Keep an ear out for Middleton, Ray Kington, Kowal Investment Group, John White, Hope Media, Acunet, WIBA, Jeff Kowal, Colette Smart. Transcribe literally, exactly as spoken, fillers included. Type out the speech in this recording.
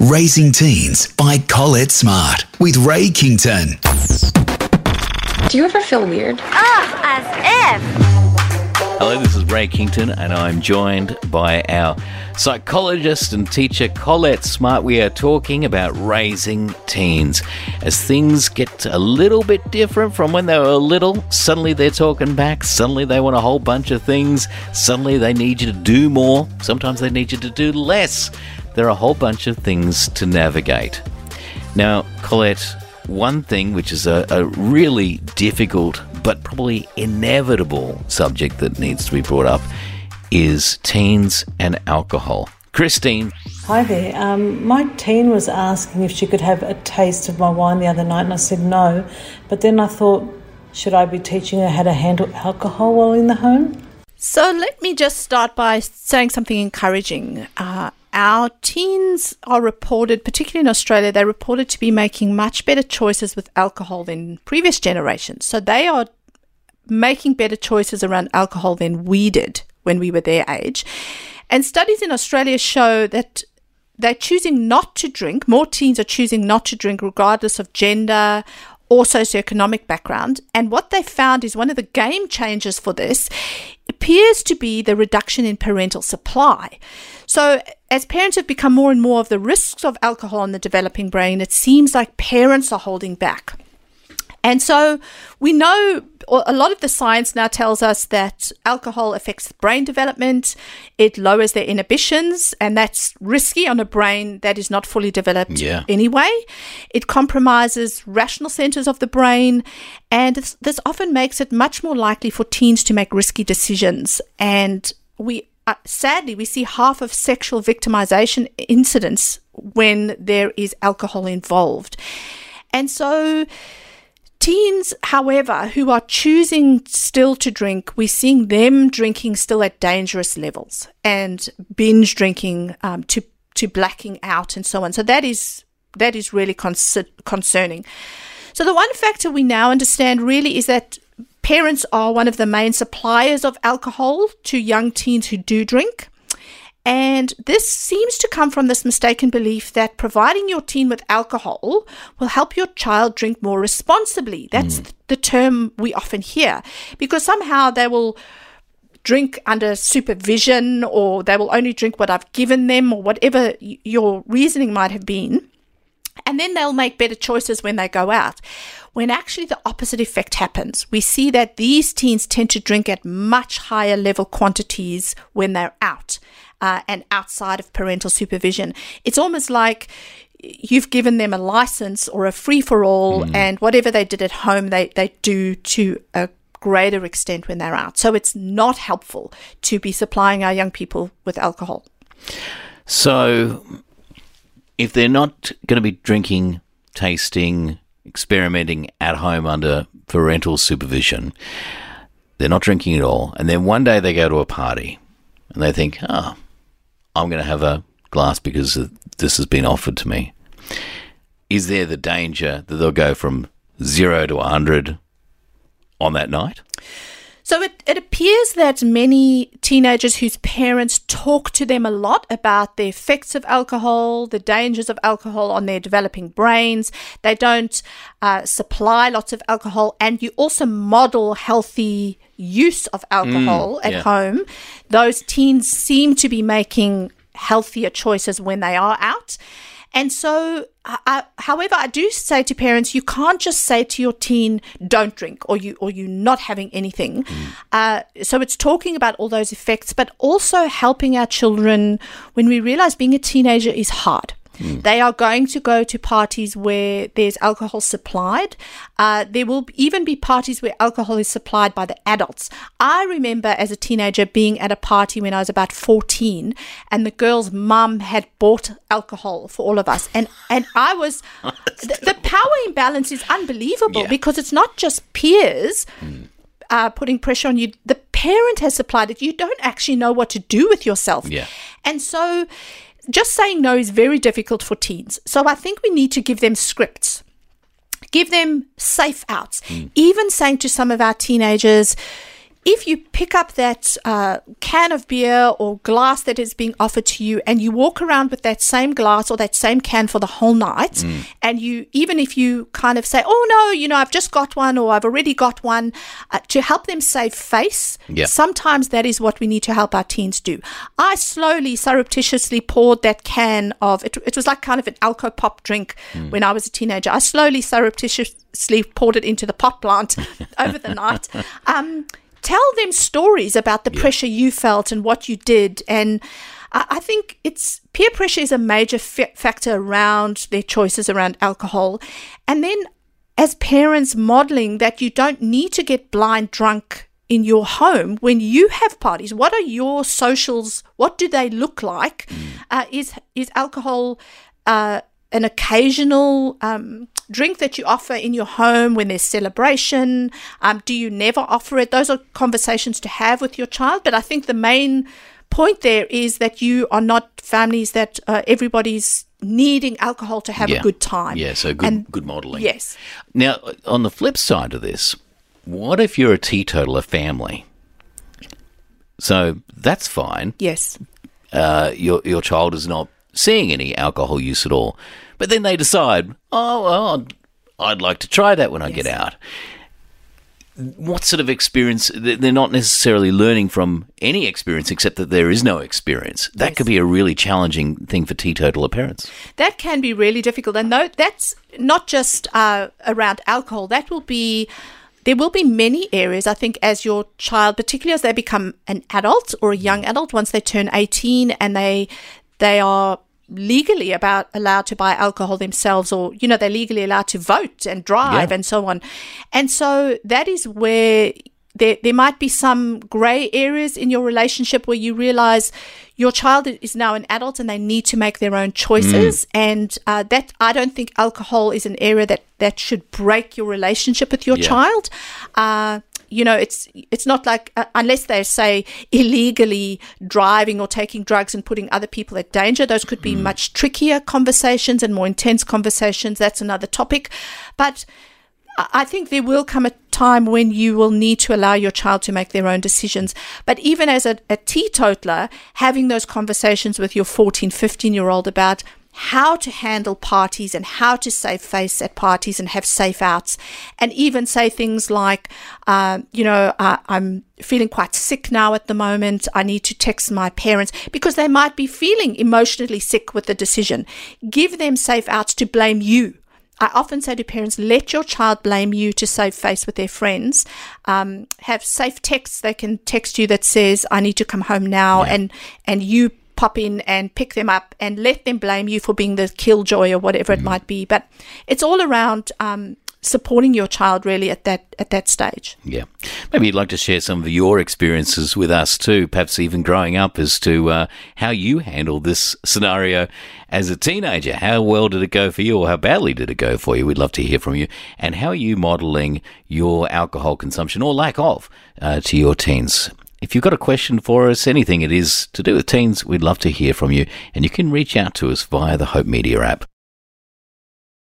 Raising Teens by Colette Smart with Ray Kington. Do you ever feel weird? Oh, as if. Hello, this is Ray Kington and I'm joined by our psychologist and teacher Colette Smart. We are talking about raising teens. As things get a little bit different from when they were little, suddenly they're talking back, suddenly they want a whole bunch of things, suddenly they need you to do more, sometimes they need you to do less. There are a whole bunch of things to navigate. Now, Colette, one thing which is a, a really difficult but probably inevitable subject that needs to be brought up is teens and alcohol. Christine. Hi there. Um, my teen was asking if she could have a taste of my wine the other night, and I said no. But then I thought, should I be teaching her how to handle alcohol while in the home? So let me just start by saying something encouraging. Uh, our teens are reported, particularly in Australia, they're reported to be making much better choices with alcohol than previous generations. So they are making better choices around alcohol than we did when we were their age. And studies in Australia show that they're choosing not to drink. More teens are choosing not to drink regardless of gender or socioeconomic background. And what they found is one of the game changers for this appears to be the reduction in parental supply. So as parents have become more and more of the risks of alcohol on the developing brain, it seems like parents are holding back. And so we know a lot of the science now tells us that alcohol affects brain development, it lowers their inhibitions, and that's risky on a brain that is not fully developed yeah. anyway. It compromises rational centers of the brain, and this, this often makes it much more likely for teens to make risky decisions. And we uh, sadly, we see half of sexual victimization incidents when there is alcohol involved. And so teens, however, who are choosing still to drink, we're seeing them drinking still at dangerous levels and binge drinking um, to to blacking out and so on. So that is that is really cons- concerning. So the one factor we now understand really is that parents are one of the main suppliers of alcohol to young teens who do drink. And this seems to come from this mistaken belief that providing your teen with alcohol will help your child drink more responsibly. That's mm. the term we often hear, because somehow they will drink under supervision, or they will only drink what I've given them, or whatever your reasoning might have been. And then they'll make better choices when they go out, when actually the opposite effect happens. We see that these teens tend to drink at much higher level quantities when they're out uh, and outside of parental supervision. It's almost like you've given them a license or a free-for-all, mm. and whatever they did at home, they, they do to a greater extent when they're out. So it's not helpful to be supplying our young people with alcohol. So if they're not going to be drinking, tasting, experimenting at home under parental supervision, they're not drinking at all, and then one day they go to a party and they think, oh, I'm going to have a glass because this has been offered to me. Is there the danger that they'll go from zero to one hundred on that night? So it, it appears that many teenagers whose parents talk to them a lot about the effects of alcohol, the dangers of alcohol on their developing brains, they don't uh, supply lots of alcohol, and you also model healthy use of alcohol mm, at yeah. home. Those teens seem to be making healthier choices when they are out. And so, I, however, I do say to parents, you can't just say to your teen, don't drink, or, you, or you're not having anything. Mm. Uh, so it's talking about all those effects, but also helping our children when we realize being a teenager is hard. Mm. They are going to go to parties where there's alcohol supplied. Uh, there will even be parties where alcohol is supplied by the adults. I remember as a teenager being at a party when I was about fourteen, and the girl's mum had bought alcohol for all of us. And, and I was oh, th- – the power imbalance is unbelievable yeah. because it's not just peers mm. uh, putting pressure on you. The parent has supplied it. You don't actually know what to do with yourself. Yeah. And so – just saying no is very difficult for teens. So I think we need to give them scripts, give them safe outs. Mm. Even saying to some of our teenagers, if you pick up that uh, can of beer or glass that is being offered to you and you walk around with that same glass or that same can for the whole night, mm. and you, even if you kind of say, oh, no, you know, I've just got one or I've already got one, uh, to help them save face, yeah. sometimes that is what we need to help our teens do. I slowly, surreptitiously poured that can of, it, it was like kind of an Alco-Pop drink mm. when I was a teenager. I slowly, surreptitiously poured it into the pot plant over the night. Um, tell them stories about the yeah. pressure you felt and what you did. And I, I think it's peer pressure is a major fa- factor around their choices around alcohol. And then as parents, modeling that you don't need to get blind drunk in your home when you have parties. What are your socials? What do they look like? Mm. Uh, is is alcohol uh, an occasional um, drink that you offer in your home when there's celebration? Um, do you never offer it? Those are conversations to have with your child. But I think the main point there is that you are not families that uh, everybody's needing alcohol to have yeah. a good time. Yeah, so good, and, good modelling. Yes. Now, on the flip side of this, what if you're a teetotaler family? So that's fine. Yes. Uh, your your child is not seeing any alcohol use at all. But then they decide, oh, well, I'd like to try that when I yes. get out. What sort of experience? They're not necessarily learning from any experience except that there is no experience. That yes. could be a really challenging thing for teetotaler parents. That can be really difficult. And no, that's not just uh, around alcohol. That will be... There will be many areas, I think, as your child, particularly as they become an adult or a young adult, once they turn eighteen and they they are legally about allowed to buy alcohol themselves, or, you know, they're legally allowed to vote and drive yeah. and so on. And so that is where there, there might be some grey areas in your relationship where you realise your child is now an adult and they need to make their own choices. Mm. And uh, that I don't think alcohol is an area that, that should break your relationship with your yeah. child. Uh, you know, it's it's not like, uh, unless they say illegally driving or taking drugs and putting other people at danger, those could be mm. much trickier conversations and more intense conversations. That's another topic. But I think there will come a time when you will need to allow your child to make their own decisions. But even as a, a teetotaler, having those conversations with your fourteen, fifteen-year-old about how to handle parties and how to save face at parties and have safe outs, and even say things like, uh, you know, uh, I'm feeling quite sick now at the moment. I need to text my parents, because they might be feeling emotionally sick with the decision. Give them safe outs to blame you. I often say to parents, let your child blame you to save face with their friends. Um, have safe texts. They can text you that says, I need to come home now, yeah. and and you pop in and pick them up, and let them blame you for being the killjoy or whatever mm. it might be. But it's all around um, supporting your child really at that at that stage. Yeah. Maybe you'd like to share some of your experiences with us too, perhaps even growing up, as to uh, how you handled this scenario as a teenager. How well did it go for you, or how badly did it go for you? We'd love to hear from you. And how are you modelling your alcohol consumption, or lack of, uh, to your teens? If you've got a question for us, anything it is to do with teens, we'd love to hear from you. And you can reach out to us via the Hope Media app.